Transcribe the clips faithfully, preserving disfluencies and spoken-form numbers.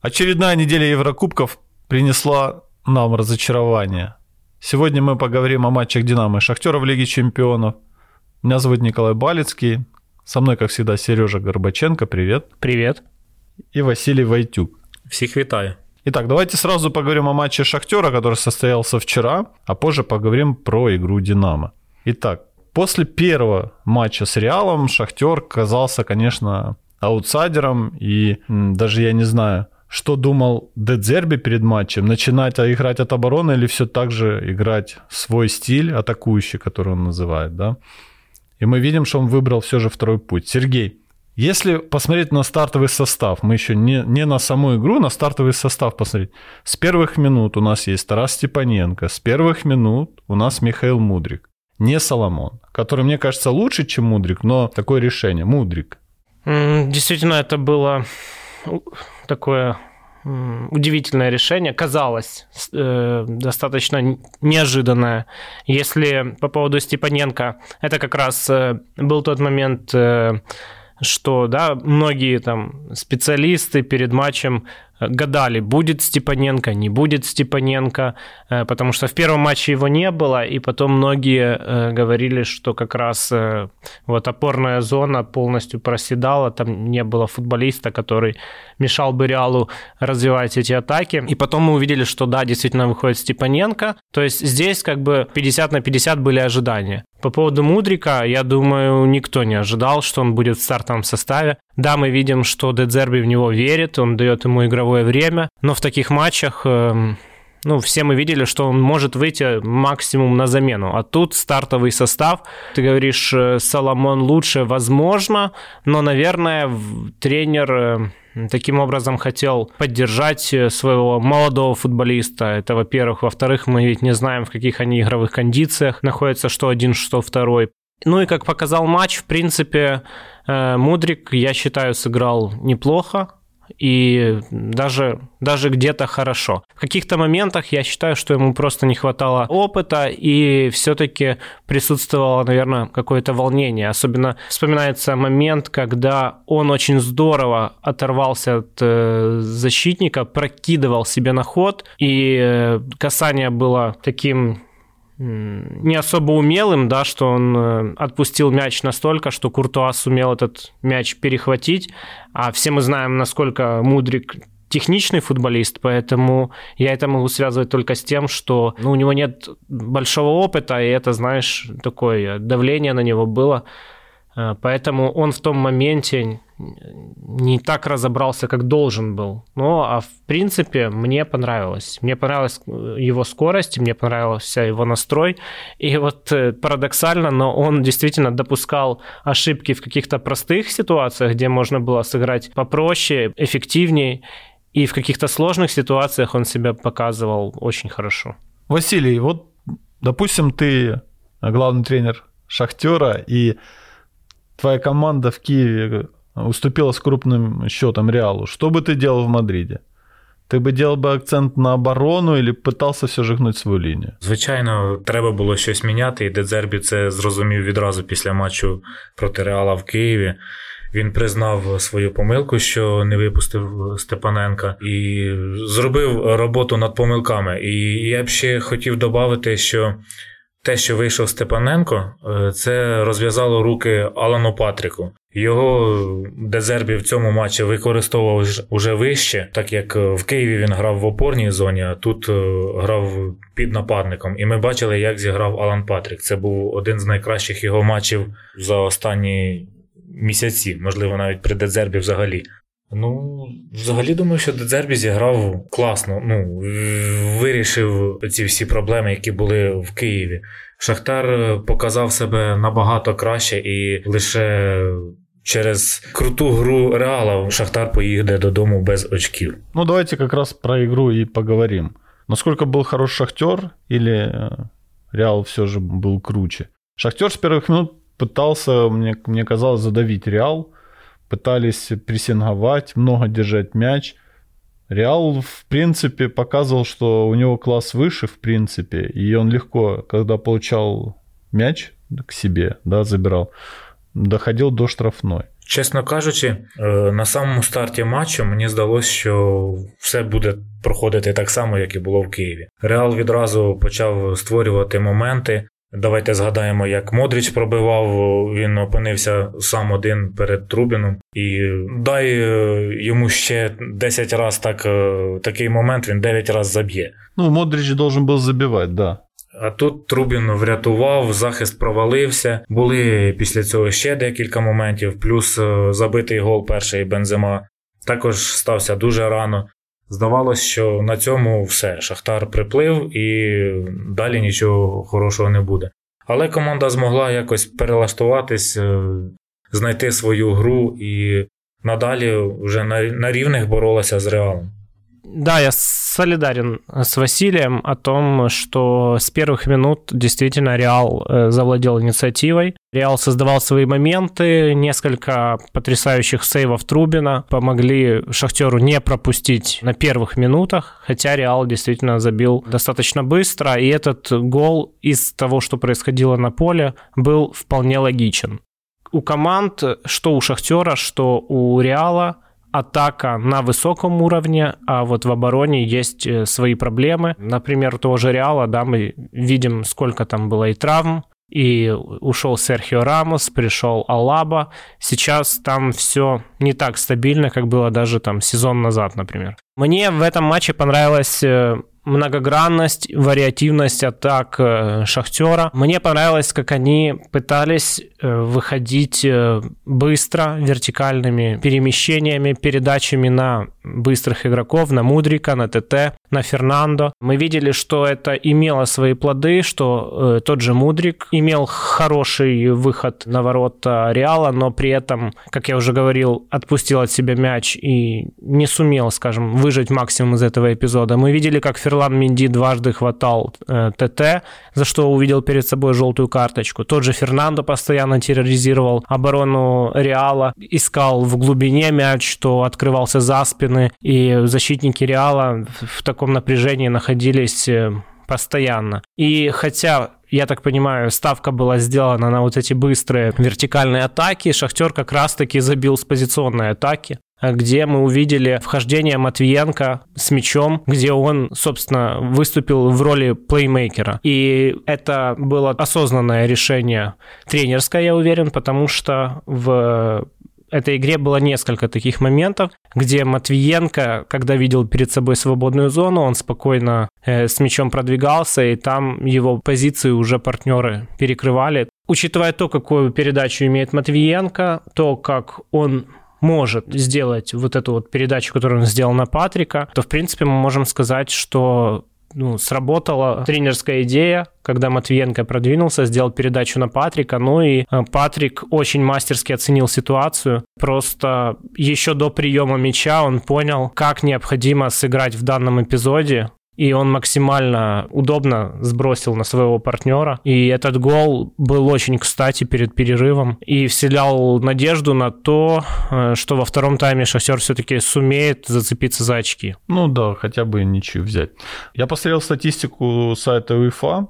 Очередная неделя Еврокубков принесла нам разочарование. Сегодня мы поговорим о матчах «Динамо» и «Шахтера» в Лиге Чемпионов. Меня зовут Николай Балецкий. Со мной, как всегда, Сережа Горбаченко. Привет. Привет. И Василий Войтюк. Всех витаю. Итак, давайте сразу поговорим о матче «Шахтера», который состоялся вчера, а позже поговорим про игру «Динамо». Итак, после первого матча с «Реалом» «Шахтер» казался, конечно, аутсайдером. И даже я не знаю, что думал Де Дзерби перед матчем. Начинать играть от обороны или все так же играть в свой стиль атакующий, который он называет, да? И мы видим, что он выбрал все же второй путь. Сергей, если посмотреть на стартовый состав, мы еще не, не на саму игру, на стартовый состав посмотреть. С первых минут у нас есть Тарас Степаненко, с первых минут у нас Михаил Мудрик, не Соломон, который, мне кажется, лучше, чем Мудрик, но такое решение. Мудрик. Действительно, это было такое удивительное решение, казалось, э, достаточно неожиданное. Если по поводу Степаненко, это как раз э, был тот момент, э, что да, многие там специалисты перед матчем гадали, будет Степаненко, не будет Степаненко, э, потому что в первом матче его не было, и потом многие э, говорили, что как раз э, вот опорная зона полностью проседала, там не было футболиста, который мешал бы Реалу развивать эти атаки. И потом мы увидели, что да, действительно выходит Степаненко, то есть здесь как бы пятьдесят на пятьдесят были ожидания. По поводу Мудрика, я думаю, никто не ожидал, что он будет в стартовом составе. Да, мы видим, что Де Дзерби в него верит, он дает ему игровое время, но в таких матчах, ну, все мы видели, что он может выйти максимум на замену. А тут стартовый состав. Ты говоришь, Соломон лучше, возможно, но, наверное, тренер таким образом хотел поддержать своего молодого футболиста. Это, во-первых. Во-вторых, мы ведь не знаем, в каких они игровых кондициях находятся, что один, что второй. Ну и, как показал матч, в принципе, Мудрик, я считаю, сыграл неплохо. И даже, даже где-то хорошо. В каких-то моментах я считаю, что ему просто не хватало опыта, и все-таки присутствовало, наверное, какое-то волнение. Особенно вспоминается момент, когда он очень здорово оторвался от э, защитника, прокидывал себе на ход, и э, касание было таким не особо умелым, да, что он отпустил мяч настолько, что Куртуа сумел этот мяч перехватить. А все мы знаем, насколько Мудрик техничный футболист, поэтому я это могу связывать только с тем, что ну, у него нет большого опыта, и это, знаешь, такое давление на него было. Поэтому он в том моменте не так разобрался, как должен был. Ну, а в принципе, мне понравилось. Мне понравилась его скорость, мне понравился его настрой. И вот парадоксально, но он действительно допускал ошибки в каких-то простых ситуациях, где можно было сыграть попроще, эффективнее. И в каких-то сложных ситуациях он себя показывал очень хорошо. Василий, вот, допустим, ты главный тренер «Шахтера», и твоя команда в Киеве уступила с крупным счетом Реалу. Что бы ты делал в Мадриде? Ти би діяв би акцент на оборону або питався все ж гнути свою лінію? Звичайно, треба було щось міняти, і Де Дзербі це зрозумів відразу після матчу проти Реала в Києві. Він признав свою помилку, що не випустив Степаненка, і зробив роботу над помилками. І я б ще хотів додати, що те, що вийшов Степаненко, це розв'язало руки Алану Патрику. Його Де Дзербі в цьому матчі використовував уже вище, так як в Києві він грав в опорній зоні, а тут грав під нападником. І ми бачили, як зіграв Алан Патрик. Це був один з найкращих його матчів за останні місяці, можливо, навіть при Де Дзербі взагалі. Ну, взагалі думаю, що Де Дзербі зіграв класно, ну, вирішив ці всі проблеми, які були в Києві. Шахтар показав себе набагато краще, і лише через круту гру Реала Шахтар поїде додому без очків. Ну, давайте якраз про ігру і поговоримо. Наскільки був хороший Шахтер, или Реал все ж був круче? Шахтер з перших минут пытался, мені, мені казалось, задавити Реал. Пытались прессинговать, много держать мяч. Реал, в принципе, показывал, что у него класс выше, в принципе, и он легко, когда получал мяч к себе, да, забирал, доходил до штрафной. Чесно кажучи, на самому старті матчу мені здалося, що все буде проходити так само, як і було в Києві. Реал відразу почав створювати моменти. Давайте згадаємо, як Модрич пробивав, він опинився сам один перед Трубіном. І дай йому ще десять раз так, такий момент, він дев'ять раз заб'є. Ну, Модрич должен був забивати, так. Да. А тут Трубін врятував, захист провалився. Були після цього ще декілька моментів, плюс забитий гол перший Бензема. Також стався дуже рано. Здавалось, що на цьому все. Шахтар приплив і далі нічого хорошого не буде. Але команда змогла якось перелаштуватись, знайти свою гру і надалі вже на рівних боролася з Реалом. Да, я солидарен с Василием о том, что с первых минут действительно Реал завладел инициативой. Реал создавал свои моменты, несколько потрясающих сейвов Трубина помогли Шахтеру не пропустить на первых минутах, хотя Реал действительно забил достаточно быстро, и этот гол из того, что происходило на поле, был вполне логичен. У команд, что у Шахтера, что у Реала, атака на высоком уровне, а вот в обороне есть свои проблемы. Например, у того же Реала, да, мы видим, сколько там было и травм, и ушел Серхио Рамос, пришел Алаба. Сейчас там все не так стабильно, как было даже там сезон назад, например. Мне в этом матче понравилось... многогранность, вариативность атак Шахтера. Мне понравилось, как они пытались выходить быстро, вертикальными перемещениями, передачами на быстрых игроков, на Мудрика, на ТТ, на Фернандо. Мы видели, что это имело свои плоды, что тот же Мудрик имел хороший выход на ворота Реала, но при этом, как я уже говорил, отпустил от себя мяч и не сумел, скажем, выжать максимум из этого эпизода. Мы видели, как Ферлан Менди дважды хватал э, ТТ, за что увидел перед собой желтую карточку. Тот же Фернандо постоянно терроризировал оборону Реала, искал в глубине мяч, что открывался за спины, и защитники Реала в таком напряжении находились постоянно. И хотя... я так понимаю, ставка была сделана на вот эти быстрые вертикальные атаки. Шахтер как раз-таки забил с позиционной атаки, где мы увидели вхождение Матвиенко с мячом, где он, собственно, выступил в роли плеймейкера. И это было осознанное решение тренерское, я уверен, потому что в этой игре было несколько таких моментов, где Матвиенко, когда видел перед собой свободную зону, он спокойно э, с мячом продвигался, и там его позиции уже партнеры перекрывали. Учитывая то, какую передачу имеет Матвиенко, то, как он может сделать вот эту вот передачу, которую он сделал на Патрика, то, в принципе, мы можем сказать, что... ну, сработала тренерская идея, когда Матвиенко продвинулся, сделал передачу на Патрика, ну и Патрик очень мастерски оценил ситуацию, просто еще до приема мяча он понял, как необходимо сыграть в данном эпизоде, и он максимально удобно сбросил на своего партнера, и этот гол был очень кстати перед перерывом, и вселял надежду на то, что во втором тайме Шахтер все-таки сумеет зацепиться за очки. Ну да, хотя бы ничью взять. Я посмотрел статистику сайта УЕФА,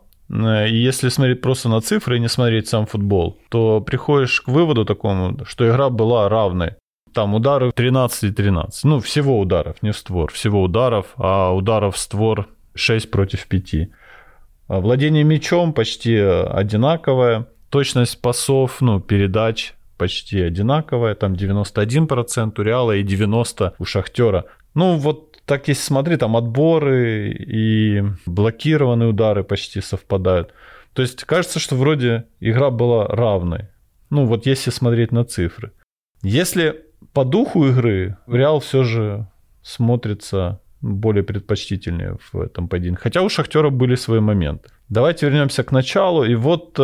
и если смотреть просто на цифры и не смотреть сам футбол, то приходишь к выводу такому, что игра была равной. Там ударов тринадцать и тринадцать. Ну, всего ударов, не в створ. Всего ударов, а ударов в створ шесть против пяти. Владение мячом почти одинаковое. Точность пасов, ну, передач почти одинаковая. Там девяносто один процент у Реала и девяносто процентов у Шахтера. Ну, вот так если смотри, там отборы и блокированные удары почти совпадают. То есть, кажется, что вроде игра была равной. Ну, вот если смотреть на цифры. Если... по духу игры Реал все же смотрится более предпочтительнее в этом поединке. Хотя у Шахтера были свои моменты. Давайте вернемся к началу. И вот э,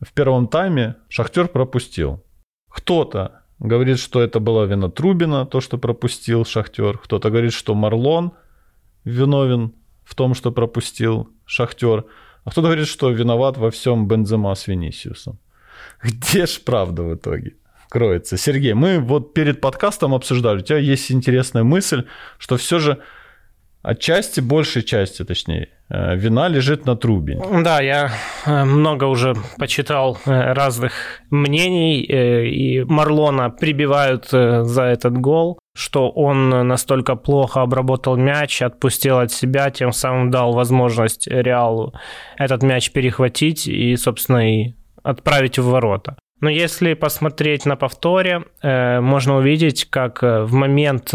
в первом тайме Шахтер пропустил. Кто-то говорит, что это была вина Трубина, то, что пропустил Шахтер. Кто-то говорит, что Марлон виновен в том, что пропустил Шахтер. А кто-то говорит, что виноват во всем Бензема с Венисиусом. Где ж правда в итоге кроется? Сергей, мы вот перед подкастом обсуждали, у тебя есть интересная мысль, что все же Отчасти, большей части, точнее, вина лежит на Трубине. Да, я много уже почитал разных мнений, и Марлона прибивают за этот гол, что он настолько плохо обработал мяч, отпустил от себя, тем самым дал возможность Реалу этот мяч перехватить и, собственно, и отправить в ворота. Но если посмотреть на повторе, можно увидеть, как в момент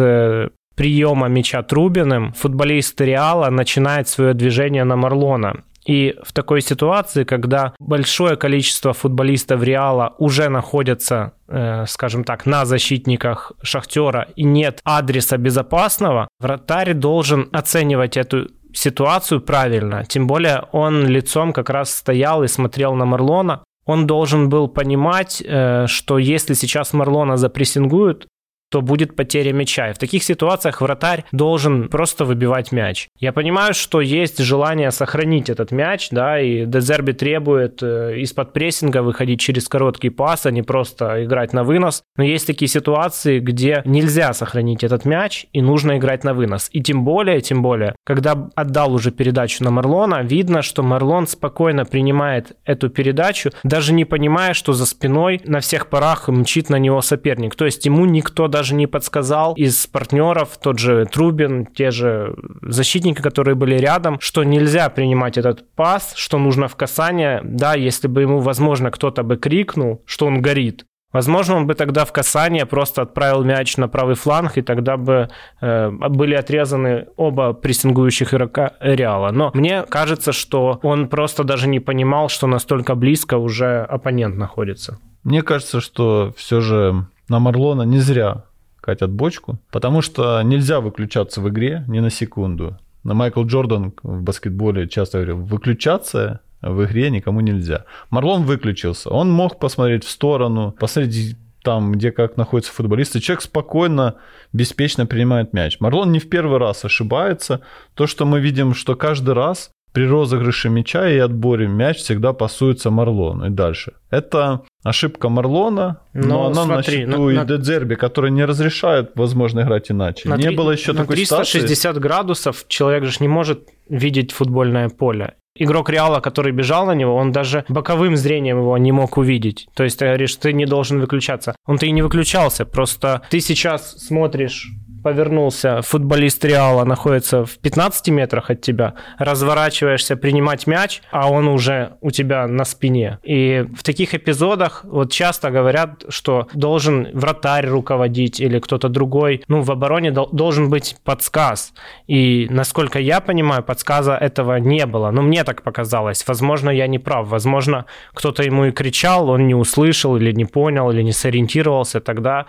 приема мяча Трубиным футболист Реала начинает свое движение на Марлона. И в такой ситуации, когда большое количество футболистов Реала уже находятся, э, скажем так, на защитниках Шахтера и нет адреса безопасного, вратарь должен оценивать эту ситуацию правильно. Тем более он лицом как раз стоял и смотрел на Марлона. Он должен был понимать, э, что если сейчас Марлона запрессингуют, то будет потеря мяча. И в таких ситуациях вратарь должен просто выбивать мяч. Я понимаю, что есть желание сохранить этот мяч, да, и Де Дзерби требует из-под прессинга выходить через короткий пас, а не просто играть на вынос. Но есть такие ситуации, где нельзя сохранить этот мяч, и нужно играть на вынос. И тем более, тем более, когда отдал уже передачу на Марлона, видно, что Марлон спокойно принимает эту передачу, даже не понимая, что за спиной на всех парах мчит на него соперник. То есть ему никто даже Даже не подсказал из партнеров, тот же Трубин, те же защитники, которые были рядом, что нельзя принимать этот пас, что нужно в касание. Да, если бы ему, возможно, кто-то бы крикнул, что он горит, возможно, он бы тогда в касание просто отправил мяч на правый фланг, и тогда бы э, были отрезаны оба прессингующих игрока Реала. Но мне кажется, что он просто даже не понимал, что настолько близко уже оппонент находится. Мне кажется, что все же на Марлона не зря катят бочку, потому что нельзя выключаться в игре ни на секунду. Но Майкл Джордан в баскетболе часто говорил, выключаться в игре никому нельзя. Марлон выключился, он мог посмотреть в сторону, посмотреть там, где как находятся футболисты. Человек спокойно, беспечно принимает мяч. Марлон не в первый раз ошибается. То, что мы видим, что каждый раз при розыгрыше мяча и отборе мяч всегда пасуется Марлону и дальше. Это ошибка Марлона, но, но она смотри, на счету на, и на... Де Дзерби, который не разрешает, возможно, играть иначе. На не три, было еще на такой триста шестьдесят ситуации. Градусов человек же не может видеть футбольное поле. Игрок Реала, который бежал на него, он даже боковым зрением его не мог увидеть. То есть ты говоришь, ты не должен выключаться. Он-то и не выключался, просто ты сейчас смотришь... Повернулся, футболист Реала находится в пятнадцати метрах от тебя, разворачиваешься принимать мяч, а он уже у тебя на спине. И в таких эпизодах вот часто говорят, что должен вратарь руководить или кто-то другой. Ну, в обороне должен быть подсказ. И, насколько я понимаю, подсказа этого не было. Но мне так показалось. Возможно, я не прав. Возможно, кто-то ему и кричал, он не услышал или не понял, или не сориентировался. Тогда...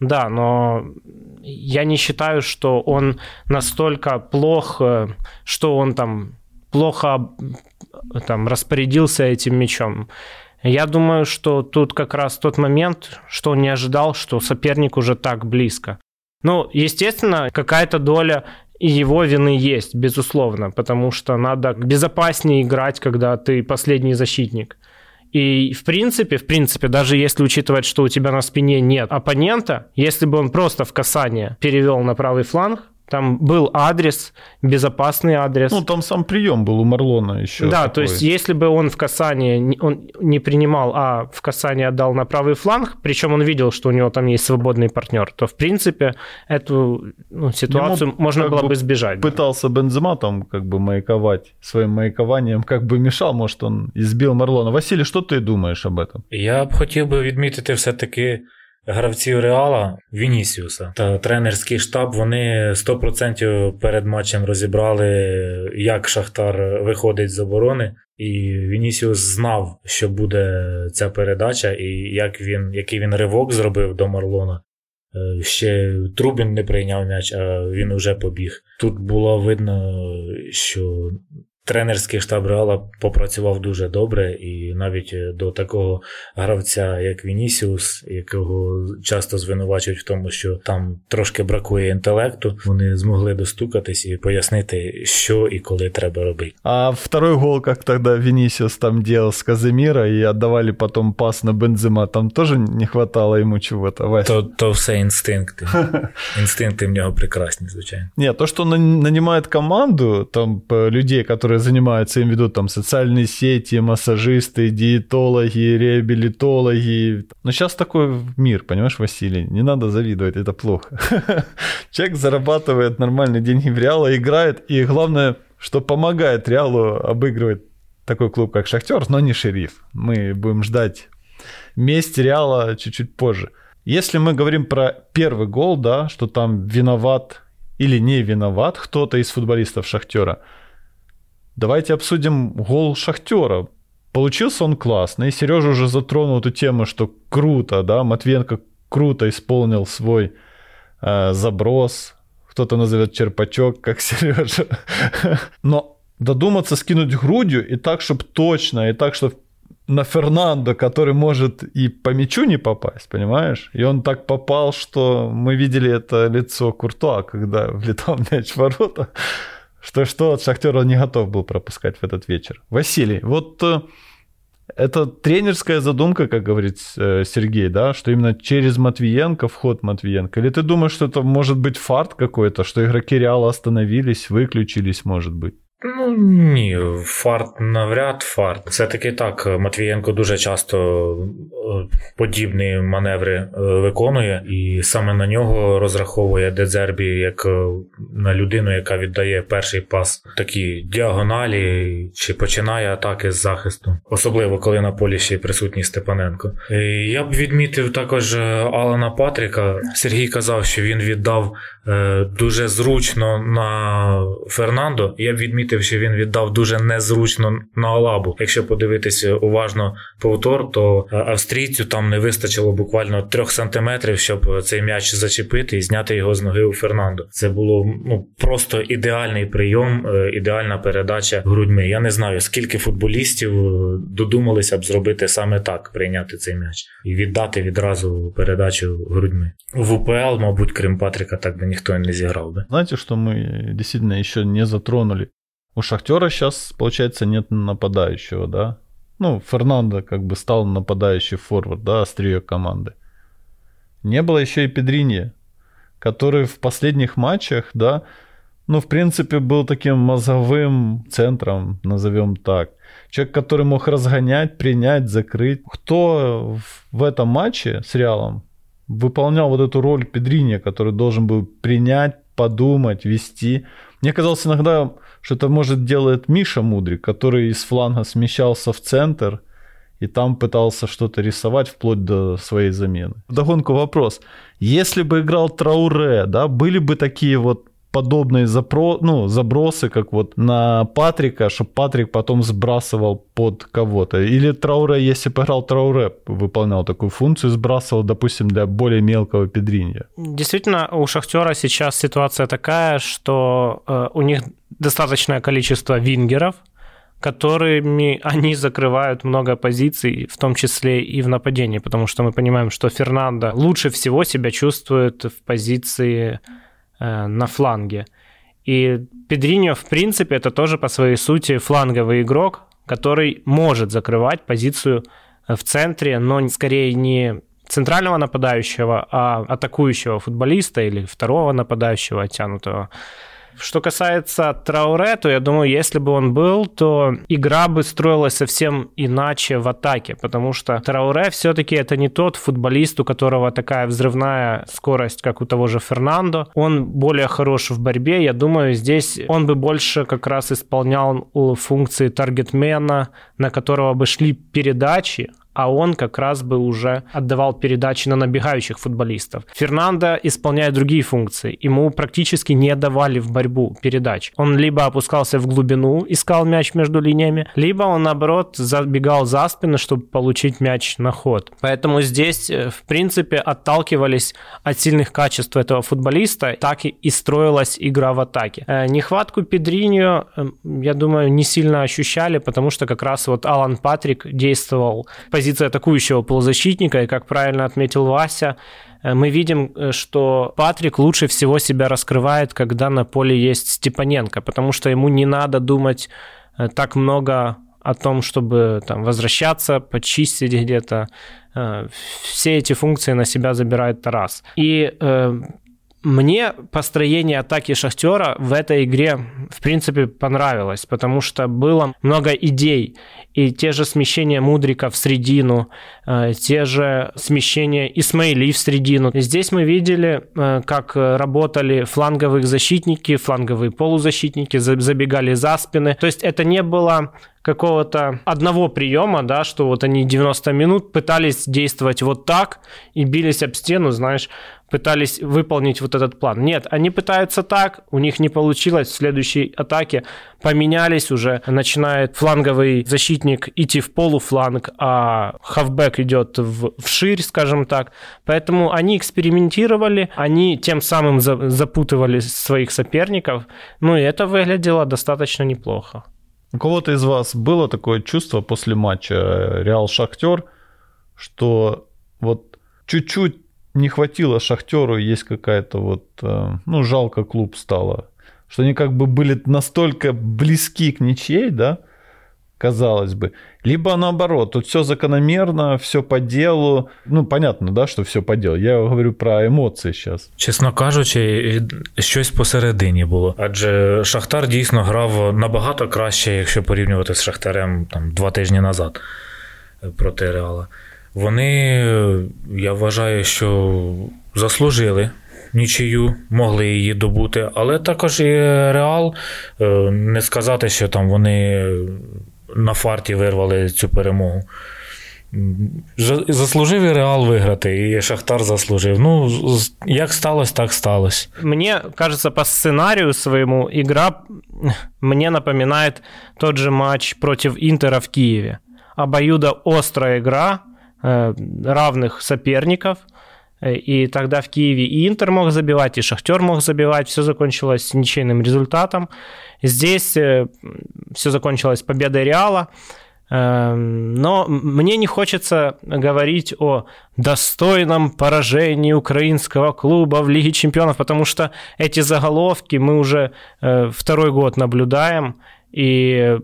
Да, но я не считаю, что он настолько плох, что он там плохо там, распорядился этим мячом. Я думаю, что тут как раз тот момент, что он не ожидал, что соперник уже так близко. Ну, естественно, какая-то доля и его вины есть, безусловно, потому что надо безопаснее играть, когда ты последний защитник. И в принципе, в принципе, даже если учитывать, что у тебя на спине нет оппонента, если бы он просто в касание перевел на правый фланг, там был адрес, безопасный адрес. Ну, там сам прием был у Марлона еще. Да, такой. То есть если бы он в касание, он не принимал, а в касание отдал на правый фланг, причем он видел, что у него там есть свободный партнер, то, в принципе, эту ну, ситуацию ему можно было бы, бы избежать. Пытался Бензема там как бы маяковать, своим маякованием как бы мешал, может, он избил Марлона. Василий, что ты думаешь об этом? Я б хотів би відмітити все-таки... Гравців Реала, Венісіуса та тренерський штаб, вони сто процентів перед матчем розібрали, як Шахтар виходить з оборони. І Венісіус знав, що буде ця передача і як він, який він ривок зробив до Марлона. Ще Трубін не прийняв м'яч, а він уже побіг. Тут було видно, що Тренерський штаб Реала попрацював дуже добре, і навіть до такого гравця, як Венісіус, якого часто звинувачують в тому, що там трошки бракує інтелекту, вони змогли достукатись і пояснити, що і коли треба робити. А второй гол, як тоді Венісіус там діяв з Казиміра і віддавали потім пас на Бензема, там теж не хватало йому чого-то? То, то все інстинкти. Інстинкти в нього прекрасні, звичайно. Ні, то, що нанімають команду, там людей, які занимаются, им ведут там социальные сети, массажисты, диетологи, реабилитологи. Но сейчас такой мир, понимаешь, Василий, не надо завидовать, это плохо. Человек зарабатывает нормальные деньги в Реале, играет, и главное, что помогает Реалу обыгрывать такой клуб, как Шахтер, но не Шериф. Мы будем ждать месть Реала чуть-чуть позже. Если мы говорим про первый гол, да, что там виноват или не виноват кто-то из футболистов Шахтера, давайте обсудим гол Шахтера. Получился он классный. Сережа уже затронул эту тему, что круто, да, Матвиенко круто исполнил свой э, заброс. Кто-то назовет черпачок, как Сережа. Но додуматься скинуть грудью и так, чтобы точно, и так, чтобы на Фернандо, который может и по мячу не попасть, понимаешь? И он так попал, что мы видели это лицо Куртуа, когда влетал мяч в ворота. Что-что от Шахтера не готов был пропускать в этот вечер. Василий, вот э, это тренерская задумка, как говорит э, Сергей, да, что именно через Матвиенко, вход Матвиенко. Или ты думаешь, что это может быть фарт какой-то, что игроки Реала остановились, выключились, может быть? Ну, ні, фарт навряд, фарт. Все-таки так, Матвієнко дуже часто подібні маневри виконує, і саме на нього розраховує Де Дзербі як на людину, яка віддає перший пас такі діагоналі, чи починає атаки з захисту. Особливо, коли на полі ще присутній Степаненко. І я б відмітив також Алана Патрика. Сергій казав, що він віддав дуже зручно на Фернандо. Я б відмітив, що він віддав дуже незручно на Алабу. Якщо подивитися уважно повтор, то австрійцю там не вистачило буквально трьох сантиметрів, щоб цей м'яч зачепити і зняти його з ноги у Фернандо. Це було ну просто ідеальний прийом, ідеальна передача грудьми. Я не знаю, скільки футболістів додумалися б зробити саме так, прийняти цей м'яч і віддати відразу передачу грудьми. В УПЛ, мабуть, крім Патріка, так би ніхто не зіграв би. Знаєте, що ми дійсно ще не затронули? У Шахтера сейчас, получается, нет нападающего, да? Ну, Фернандо как бы стал нападающий форвард, да, острие команды. Не было еще и Педрино, который в последних матчах, да, ну, в принципе, был таким мозговым центром, назовем так. Человек, который мог разгонять, принять, закрыть. Кто в этом матче с Реалом выполнял вот эту роль Педрино, который должен был принять, подумать, вести. Мне казалось иногда, что это может делает Миша Мудрик, который из фланга смещался в центр и там пытался что-то рисовать вплоть до своей замены. Вдогонку вопрос. Если бы играл Траоре, да, были бы такие вот подобные запро... ну, забросы, как вот на Патрика, чтобы Патрик потом сбрасывал под кого-то? Или Траоре, если бы играл Траоре, выполнял такую функцию, сбрасывал, допустим, для более мелкого Педрино? Действительно, у Шахтера сейчас ситуация такая, что э, у них достаточное количество вингеров, которыми они закрывают много позиций, в том числе и в нападении, потому что мы понимаем, что Фернандо лучше всего себя чувствует в позиции на фланге. И Педрино, в принципе, это тоже по своей сути фланговый игрок, который может закрывать позицию в центре, но скорее не центрального нападающего, а атакующего футболиста или второго нападающего оттянутого. Что касается Траоре, то я думаю, если бы он был, то игра бы строилась совсем иначе в атаке, потому что Траоре все-таки это не тот футболист, у которого такая взрывная скорость, как у того же Фернандо. Он более хорош в борьбе, я думаю, здесь он бы больше как раз исполнял функции таргетмена, на которого бы шли передачи, а он как раз бы уже отдавал передачи на набегающих футболистов. Фернандо исполняет другие функции. Ему практически не давали в борьбу передач. Он либо опускался в глубину, искал мяч между линиями, либо он, наоборот, забегал за спину, чтобы получить мяч на ход. Поэтому здесь, в принципе, отталкивались от сильных качеств этого футболиста. Так и строилась игра в атаке. Нехватку Педрино, я думаю, не сильно ощущали, потому что как раз вот Алан Патрик действовал по позиция атакующего полузащитника, и, как правильно отметил Вася, мы видим, что Патрик лучше всего себя раскрывает, когда на поле есть Степаненко, потому что ему не надо думать так много о том, чтобы там возвращаться, почистить где-то. Все эти функции на себя забирает Тарас. И мне построение атаки «Шахтера» в этой игре, в принципе, понравилось, потому что было много идей. И те же смещения Мудрика в средину, те же смещения Исмаили в средину. Здесь мы видели, как работали фланговые защитники, фланговые полузащитники, забегали за спины. То есть это не было какого-то одного приема, да, что вот они девяносто минут пытались действовать вот так и бились об стену, знаешь, пытались выполнить вот этот план. Нет, они пытаются так, у них не получилось, в следующей атаке поменялись уже, начинает фланговый защитник идти в полуфланг, а хавбэк идет в, вширь, скажем так. Поэтому они экспериментировали, они тем самым за, запутывали своих соперников, ну и это выглядело достаточно неплохо. У кого-то из вас было такое чувство после матча Реал-Шахтер, что вот чуть-чуть не хватило Шахтеру, есть какая-то вот, ну, жалко клуб стало, что они как бы были настолько близки к ничьей, да, казалось бы. Либо наоборот, тут все закономерно, все по делу. Ну, понятно, да, что все по делу. Я говорю про емоції зараз. Чесно кажучи, щось посередині було. Адже Шахтар дійсно грав набагато краще, якщо порівнювати з Шахтарем там, два тижні назад проти Реала. Вони, я вважаю, що заслужили нічию, могли її добути. Але також і Реал, не сказати, що там вони на фарті вирвали цю перемогу. Заслужив і Реал виграти, і Шахтар заслужив. Ну, як сталося, так сталося. Мені, кажется, по сценарию своему игра мне напоминает тот же матч против Интера в Киеве. Обоюдо острая игра равных соперников. И тогда в Киеве и Интер мог забивать, и Шахтер мог забивать. Все закончилось ничейным результатом. Здесь все закончилось победой Реала. Но мне не хочется говорить о достойном поражении украинского клуба в Лиге Чемпионов, потому что эти заголовки мы уже второй год наблюдаем. И,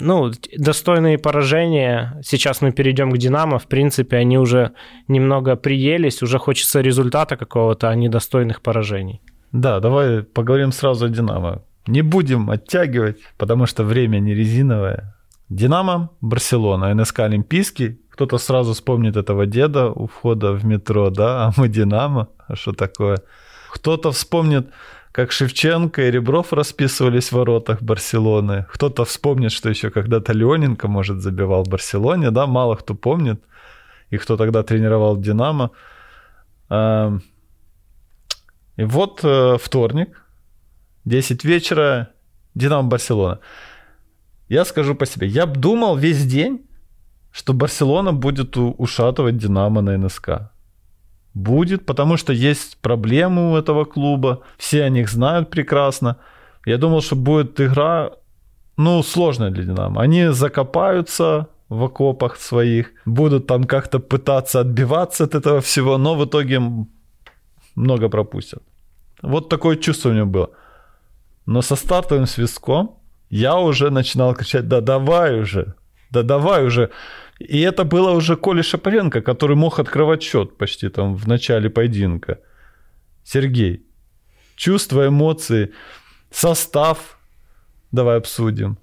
ну, достойные поражения, сейчас мы перейдем к «Динамо», в принципе, они уже немного приелись, уже хочется результата какого-то, а не достойных поражений. Да, давай поговорим сразу о «Динамо». Не будем оттягивать, потому что время не резиновое. «Динамо», «Барселона», эн эс ка «Олимпийский». Кто-то сразу вспомнит этого деда у входа в метро, да, а мы «Динамо», а что такое? Кто-то вспомнит, как Шевченко и Ребров расписывались в воротах Барселоны. Кто-то вспомнит, что еще когда-то Леоненко, может, забивал в Барселоне, да, мало кто помнит, и кто тогда тренировал «Динамо». И вот вторник, десять вечера, «Динамо-Барселона». Я скажу по себе, я думал весь день, что Барселона будет ушатывать «Динамо» на эн эс ка. Будет, потому что есть проблемы у этого клуба, все о них знают прекрасно. Я думал, что будет игра, ну, сложная для «Динамо». Они закопаются в окопах своих, будут там как-то пытаться отбиваться от этого всего, но в итоге много пропустят. Вот такое чувство у меня было. Но со стартовым свистком я уже начинал кричать: «Да давай уже! Да давай уже!» И это было уже Коле Шапаренко, который мог открывать счет почти там в начале поединка. Сергей, чувства, эмоции, состав давай обсудим.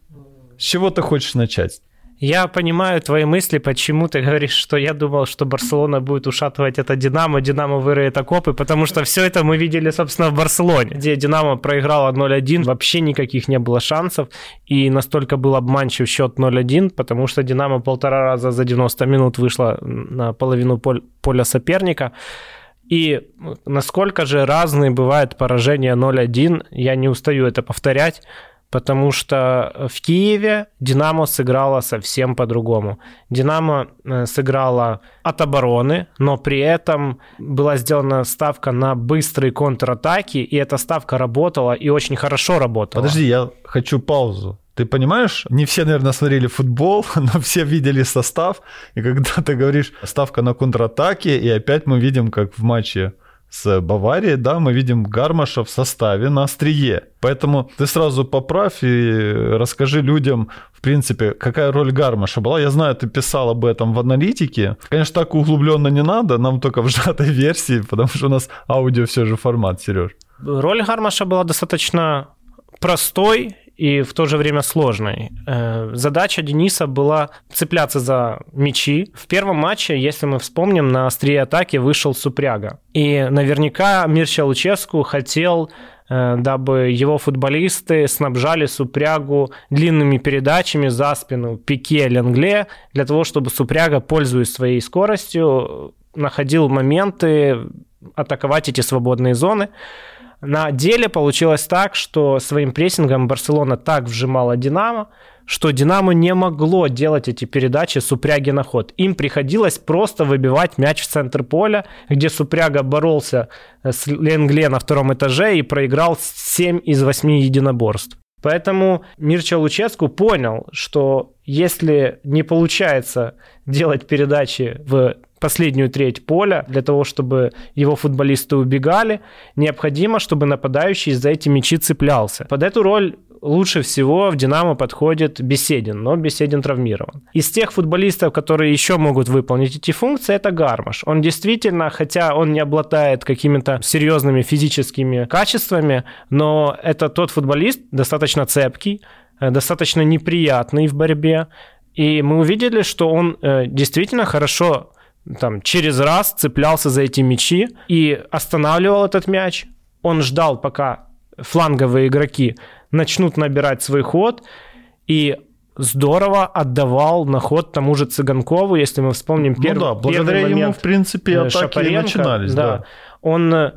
С чего ты хочешь начать? Я понимаю твои мысли, почему ты говоришь, что я думал, что Барселона будет ушатывать это Динамо, Динамо вырыет окопы, потому что все это мы видели, собственно, в Барселоне, где Динамо проиграло ноль один, вообще никаких не было шансов, и настолько был обманчив счет ноль один, потому что Динамо полтора раза за девяносто минут вышло на половину поля соперника. И насколько же разные бывают поражения ноль один, я не устаю это повторять, потому что в Киеве «Динамо» сыграло совсем по-другому. «Динамо» сыграло от обороны, но при этом была сделана ставка на быстрые контратаки, и эта ставка работала и очень хорошо работала. Подожди, я хочу паузу. Ты понимаешь, не все, наверное, смотрели футбол, но все видели состав, и когда ты говоришь «ставка на контратаки», и опять мы видим, как в матче с Баварией, да, мы видим Гармаша в составе на острие. Поэтому ты сразу поправь и расскажи людям, в принципе, какая роль Гармаша была. Я знаю, ты писал об этом в аналитике. Конечно, так углубленно не надо, нам только в сжатой версии, потому что у нас аудио все же формат, Сереж. Роль Гармаша была достаточно простой и в то же время сложной. Задача Дениса была цепляться за мячи. В первом матче, если мы вспомним, на острие атаки вышел Супряга. И наверняка Мирча Луческу хотел, дабы его футболисты снабжали Супрягу длинными передачами за спину Пике, Ленгле, для того, чтобы Супряга, пользуясь своей скоростью, находил моменты атаковать эти свободные зоны. На деле получилось так, что своим прессингом Барселона так вжимала «Динамо», что «Динамо» не могло делать эти передачи Супряги на ход. Им приходилось просто выбивать мяч в центр поля, где Супряга боролся с Ленгле на втором этаже и проиграл семь из восьми единоборств. Поэтому Мирча Луческу понял, что если не получается делать передачи в последнюю треть поля, для того, чтобы его футболисты убегали, необходимо, чтобы нападающий за эти мячи цеплялся. Под эту роль лучше всего в «Динамо» подходит Беседин, но Беседин травмирован. Из тех футболистов, которые еще могут выполнить эти функции, это Гармаш. Он действительно, хотя он не обладает какими-то серьезными физическими качествами, но это тот футболист, достаточно цепкий, достаточно неприятный в борьбе. И мы увидели, что он действительно хорошо там, через раз цеплялся за эти мячи и останавливал этот мяч. Он ждал, пока фланговые игроки начнут набирать свой ход, и здорово отдавал на ход тому же Цыганкову, если мы вспомним первый, ну да, благодаря первый момент ему, в принципе, атаки Шапаренко, начинались. Да. Да. Он,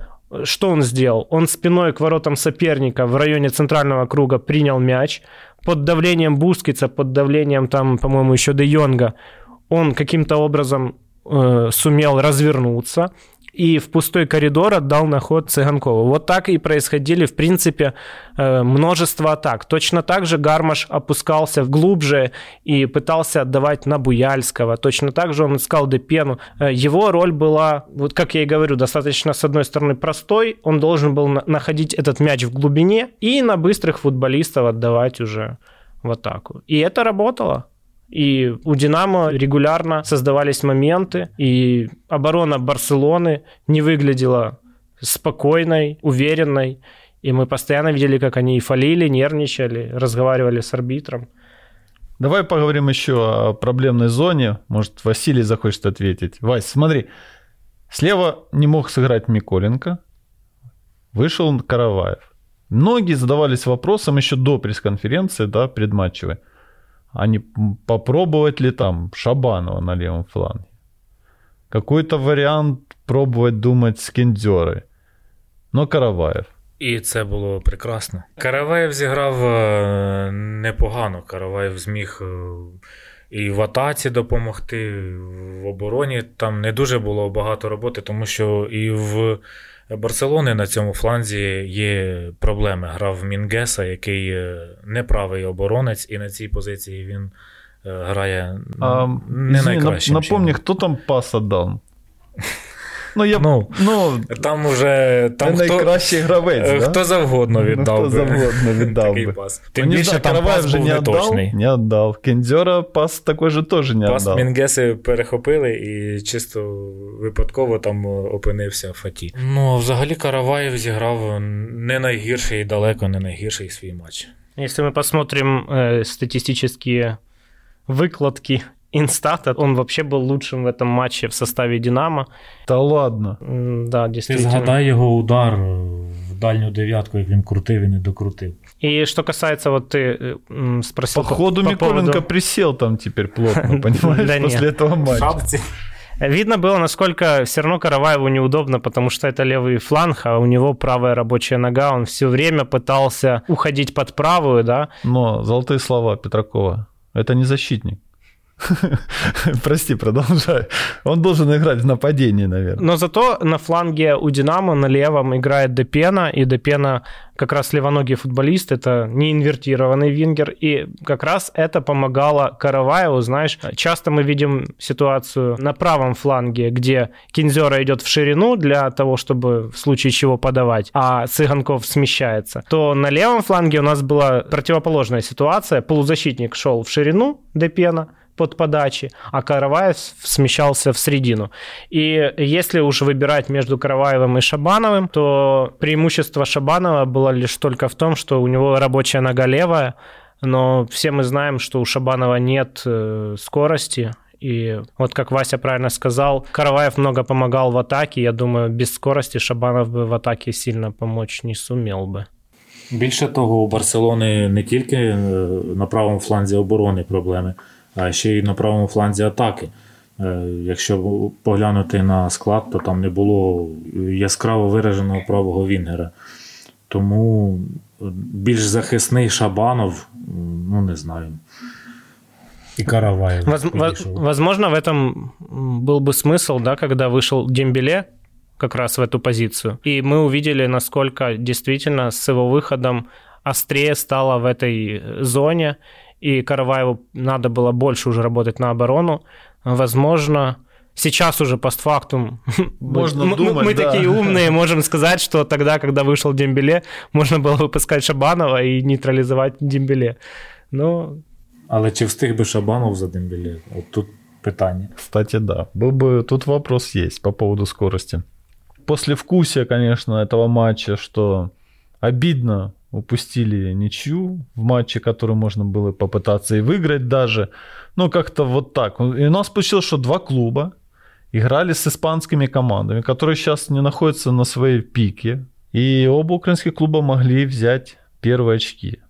что он сделал? Он спиной к воротам соперника в районе центрального круга принял мяч. Под давлением Бускетса, под давлением, там, по-моему, еще Де Йонга, он каким-то образом э, сумел развернуться и в пустой коридор отдал на ход Цыганкову. Вот так и происходили, в принципе, множество атак. Точно так же Гармаш опускался глубже и пытался отдавать на Буяльского. Точно так же он искал Депену. Его роль была, вот как я и говорю, достаточно, с одной стороны, простой. Он должен был находить этот мяч в глубине и на быстрых футболистов отдавать уже в атаку. И это работало. И у «Динамо» регулярно создавались моменты, и оборона Барселоны не выглядела спокойной, уверенной. И мы постоянно видели, как они и фалили, нервничали, разговаривали с арбитром. Давай поговорим еще о проблемной зоне. Может, Василий захочет ответить. Вась, смотри, слева не мог сыграть Миколенко, вышел Караваев. Многие задавались вопросом еще до пресс-конференции, да, предматчевой. А не попробовать ли там Шабанова на левом фланге? Какой-то вариант пробовать думать с Кіндзьори. Но Караваев. І це було прекрасно. Караваєв зіграв непогано. Караваєв зміг і в атаці допомогти, в обороні. Там не дуже було багато роботи, тому що і в Барселони на цьому фланзі є проблеми. Грав Мінгеса, який неправий оборонець, і на цій позиції він грає а, не найкращим. Напомню, хто там пас віддав? Ну, я, ну, ну, там уже там хто, найкращий гравець, хто да? завгодно віддав, ну, хто би. Завгодно віддав такий би. Пас. Тим ну, більше, там Караваєв пас був не точний. Не віддав. Кіндзьора пас такий же теж не віддав. Пас отдал. Мінгеси перехопили і чисто випадково там опинився Фаті. Ну, взагалі Караваєв зіграв не найгірший, далеко не найгірший свій матч. Якщо ми посмотрим э, статистические выкладки Инстата. Он вообще был лучшим в этом матче в составе «Динамо». Та ладно? Да, действительно. Ты згадай его удар в дальнюю девятку, як він крутив и не докрутив. И что касается, вот ты спросил... Походу по, по Миколенко поводу... присел там теперь плотно, понимаешь, после этого матча. Видно было, насколько все равно Караваеву неудобно, потому что это левый фланг, а у него правая рабочая нога. Он все время пытался уходить под правую, да. Но золотые слова Петракова. Это не защитник. Прости, продолжай. Он должен играть в нападении, наверное. Но зато на фланге у «Динамо» на левом играет Депена, и Депена как раз левоногий футболист, это не инвертированный вингер, и как раз это помогало Караваеву, знаешь. Часто мы видим ситуацию на правом фланге, где Кинзера идет в ширину для того, чтобы в случае чего подавать, а Цыганков смещается. То на левом фланге у нас была противоположная ситуация. Полузащитник шел в ширину Депена под подачи, а Караваев смещался в середину. И если уж выбирать между Караваевым и Шабановым, то преимущество Шабанова было лишь только в том, что у него рабочая нога левая, но все мы знаем, что у Шабанова нет скорости. И вот как Вася правильно сказал, Караваев много помогал в атаке. Я думаю, без скорости Шабанов бы в атаке сильно помочь не сумел бы. Більше того, у Барселони не тільки на правому фланзі оборони проблеми, а ще й на правому фланзі атаки. Якщо поглянути на склад, то там не було яскраво вираженого правого вінгера. Тому більш захисний Шабанов, ну не знаю, и Караваев. Воз, возможно, в этом был бы смысл, да, когда вышел Дембеле как раз в эту позицию. И мы увидели, насколько действительно с его выходом острее стало в этой зоне, и Караваеву надо было больше уже работать на оборону. Возможно, сейчас уже постфактум можно мы, думать, мы да. такие умные, можем сказать, что тогда, когда вышел Дембеле, можно было выпускать Шабанова и нейтрализовать Дембеле. Ну... Але чи встиг би Шабанов за Дембеле? Вот тут питание. Кстати, да. Был бы, тут вопрос есть по поводу скорости. Послевкусие, конечно, этого матча, что обидно, упустили ничью в матче, который можно было попытаться и выиграть даже. Ну, как-то вот так. И у нас получилось, что два клуба играли с испанскими командами, которые сейчас не находятся на своей пике. И оба украинских клуба могли взять первые очки.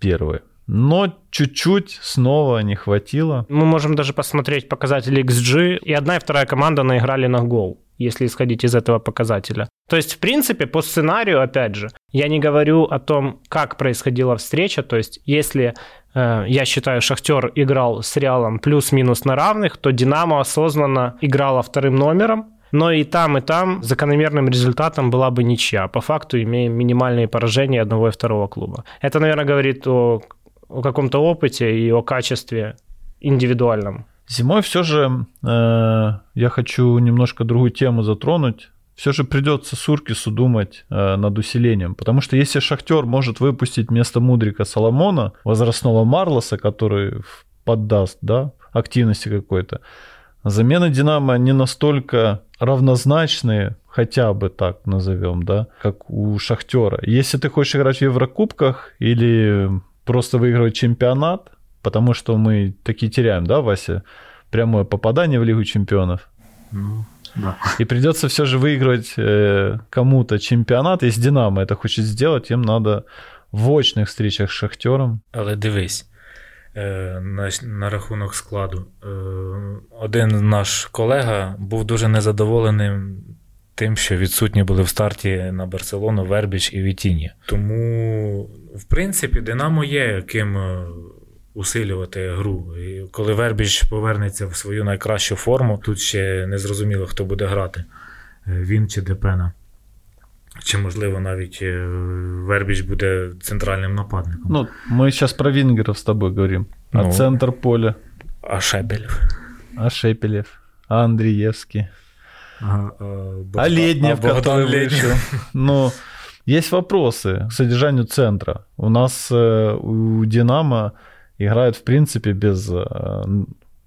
Первые. Но чуть-чуть снова не хватило. Мы можем даже посмотреть показатели икс джи. И одна и вторая команда наиграли на гол, если исходить из этого показателя. То есть, в принципе, по сценарию, опять же, я не говорю о том, как происходила встреча. То есть, если, э, я считаю, «Шахтер» играл с «Реалом» плюс-минус на равных, то «Динамо» осознанно играла вторым номером. Но и там, и там закономерным результатом была бы ничья. По факту имеем минимальные поражения одного и второго клуба. Это, наверное, говорит о, о каком-то опыте и о качестве индивидуальном. Зимой все же э, я хочу немножко другую тему затронуть. Все же придется Суркису думать э, над усилением. Потому что если «Шахтер» может выпустить вместо Мудрика Соломона, возрастного Марлоса, который поддаст, да, активности какой-то, замены «Динамо» не настолько равнозначные, хотя бы так назовем, да, как у «Шахтера». Если ты хочешь играть в Еврокубках или просто выигрывать чемпионат, потому что мы таки теряем, да, Вася, прямое попадание в Лигу чемпионов. Ну, да. И придется все же выигрывать э, кому-то чемпионат. Если «Динамо» это хочет сделать, им надо в очных встречах с «Шахтером». Але дивись, э, на, на рахунок складу. Э, один наш колега був дуже незадоволеним тим, що відсутні були в старті на Барселону Вербіч і Вітінья. Тому, в принципі, «Динамо» є ким усилювати гру. І коли Вербіч повернеться в свою найкращу форму, тут ще не зрозуміло, хто буде грати. Він чи Депена. Чи, можливо, навіть Вербіч буде центральним нападником. Ну, ми зараз про вінгерів з тобою говоримо. Ну, а центр поля? А Шепелев. А Шепелев. А Андриевский. А, а, Бог... а Леднев, а который вышел. Ну, есть вопросы к содержанию центра. У нас у «Динамо» играет, в принципе, без...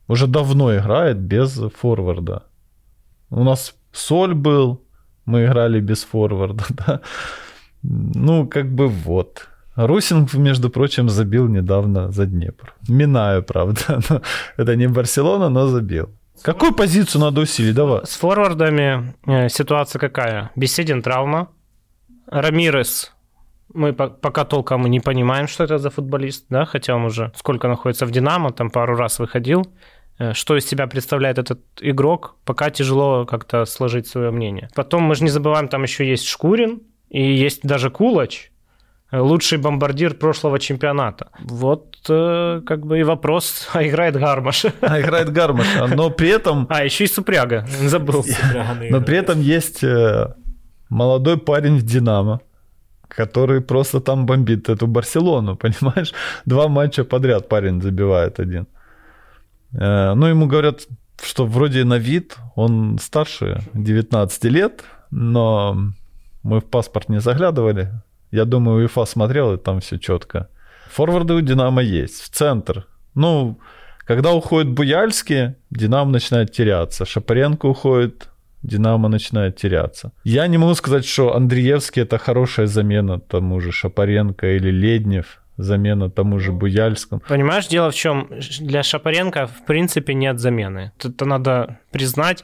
Уже давно играет без форварда. У нас Соль был, мы играли без форварда. Да? Ну, как бы вот. Русин, между прочим, забил недавно за Днепр. Минаю, правда. Это не Барселона, но забил. Какую позицию надо усилить? Давай. С форвардами ситуация какая? Беседин травма. Рамирес. Мы пока толком не понимаем, что это за футболист, да, хотя он уже сколько находится в «Динамо», там пару раз выходил. Что из себя представляет этот игрок, пока тяжело как-то сложить свое мнение. Потом мы же не забываем, там еще есть Шкурин и есть даже Кулач, лучший бомбардир прошлого чемпионата. Вот как бы и вопрос, а играет Гармаш. А играет Гармаш, но при этом... А, еще и Супряга, забыл. Но при этом есть молодой парень в «Динамо», который просто там бомбит эту Барселону, понимаешь? Два матча подряд парень забивает один. Ну, ему говорят, что вроде на вид он старше девятнадцати лет, но мы в паспорт не заглядывали. Я думаю, УЕФА смотрел, и там все четко. Форварды у «Динамо» есть, в центр. Ну, когда уходит Буяльский, «Динамо» начинает теряться. Шапаренко уходит, «Динамо» начинает теряться. Я не могу сказать, что Андриевский — это хорошая замена тому же Шапаренко, или Леднев — замена тому же Буяльскому. Понимаешь, дело в чем? Для Шапаренко в принципе нет замены. Это надо признать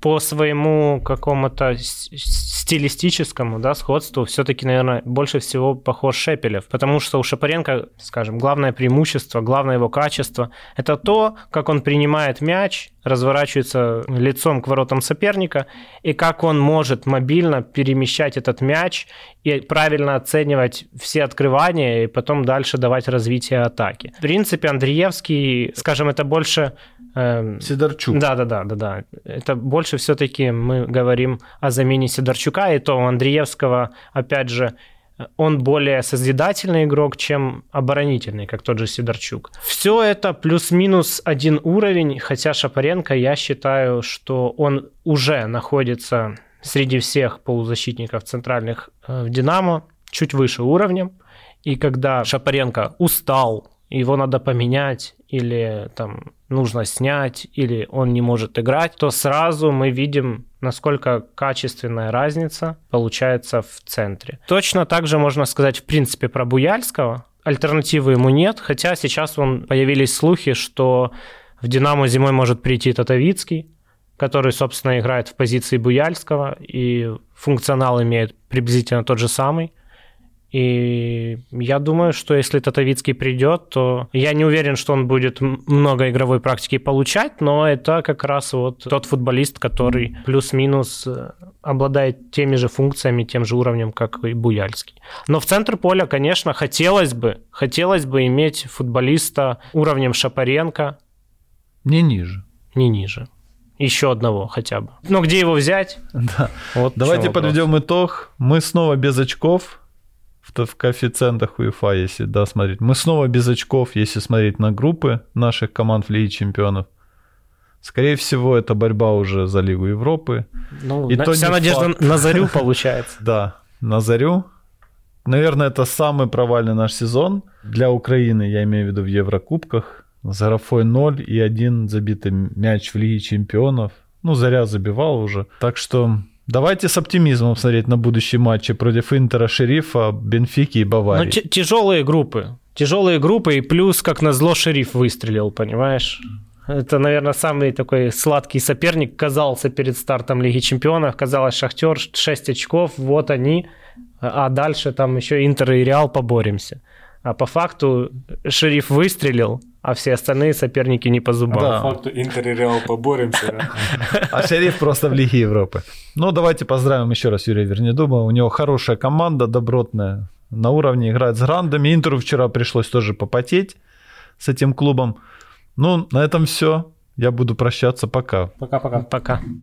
по своему какому-то стилистическому, да, сходству. Все-таки, наверное, больше всего похож Шепелев, потому что у Шапаренко, скажем, главное преимущество, главное его качество – это то, как он принимает мяч, разворачивается лицом к воротам соперника, и как он может мобильно перемещать этот мяч и правильно оценивать все открывания, и потом дальше давать развитие атаки. В принципе, Андриевский, скажем, это больше… Э, Сидорчук. Да-да-да. Это больше все-таки мы говорим о замене Сидорчука, и то у Андриевского, опять же, он более созидательный игрок, чем оборонительный, как тот же Сидорчук. Все это плюс-минус один уровень, хотя Шапаренко, я считаю, что он уже находится среди всех полузащитников центральных в «Динамо» чуть выше уровнем. И когда Шапаренко устал, его надо поменять, или там нужно снять, или он не может играть, то сразу мы видим, насколько качественная разница получается в центре. Точно так же можно сказать, в принципе, про Буяльского. Альтернативы ему нет, хотя сейчас вон появились слухи, что в «Динамо» зимой может прийти Татовицкий, который, собственно, играет в позиции Буяльского, и функционал имеет приблизительно тот же самый. И я думаю, что если Татовицкий придет, то я не уверен, что он будет много игровой практики получать, но это как раз вот тот футболист, который плюс-минус обладает теми же функциями, тем же уровнем, как и Буяльский. Но в центр поля, конечно, хотелось бы, хотелось бы иметь футболиста уровнем Шапаренко. Не ниже. Не ниже. Еще одного хотя бы. Но где его взять? Да. Вот давайте подведем итог. Мы снова без очков. В коэффициентах УЕФА, если да, смотреть. Мы снова без очков, если смотреть на группы наших команд в Лиге чемпионов. Скорее всего, это борьба уже за Лигу Европы. Ну, и на, то вся надежда факт. На Зарю получается. Да, на Зарю. Наверное, это самый провальный наш сезон для Украины, я имею в виду в Еврокубках. С графой ноль и один забитый мяч в Лиге чемпионов. Ну, Заря забивал уже. Так что... Давайте с оптимизмом смотреть на будущие матчи против Интера, Шерифа, Бенфики и Баварии. Ну, т- тяжелые группы. Тяжелые группы, и плюс, как назло, Шериф выстрелил, понимаешь? Это, наверное, самый такой сладкий соперник казался перед стартом Лиги Чемпионов. Казалось, Шахтер, шесть очков, вот они. А дальше там еще Интер и Реал поборемся. А по факту Шериф выстрелил, а все остальные соперники не по зубам. Да. По факту Интер и Реал поборемся. А Шериф просто в Лиге Европы. Ну, давайте поздравим еще раз Юрия Вернедуба. У него хорошая команда, добротная, на уровне, играет с грандами. Интеру вчера пришлось тоже попотеть с этим клубом. Ну, на этом все. Я буду прощаться. Пока. Пока-пока. Пока.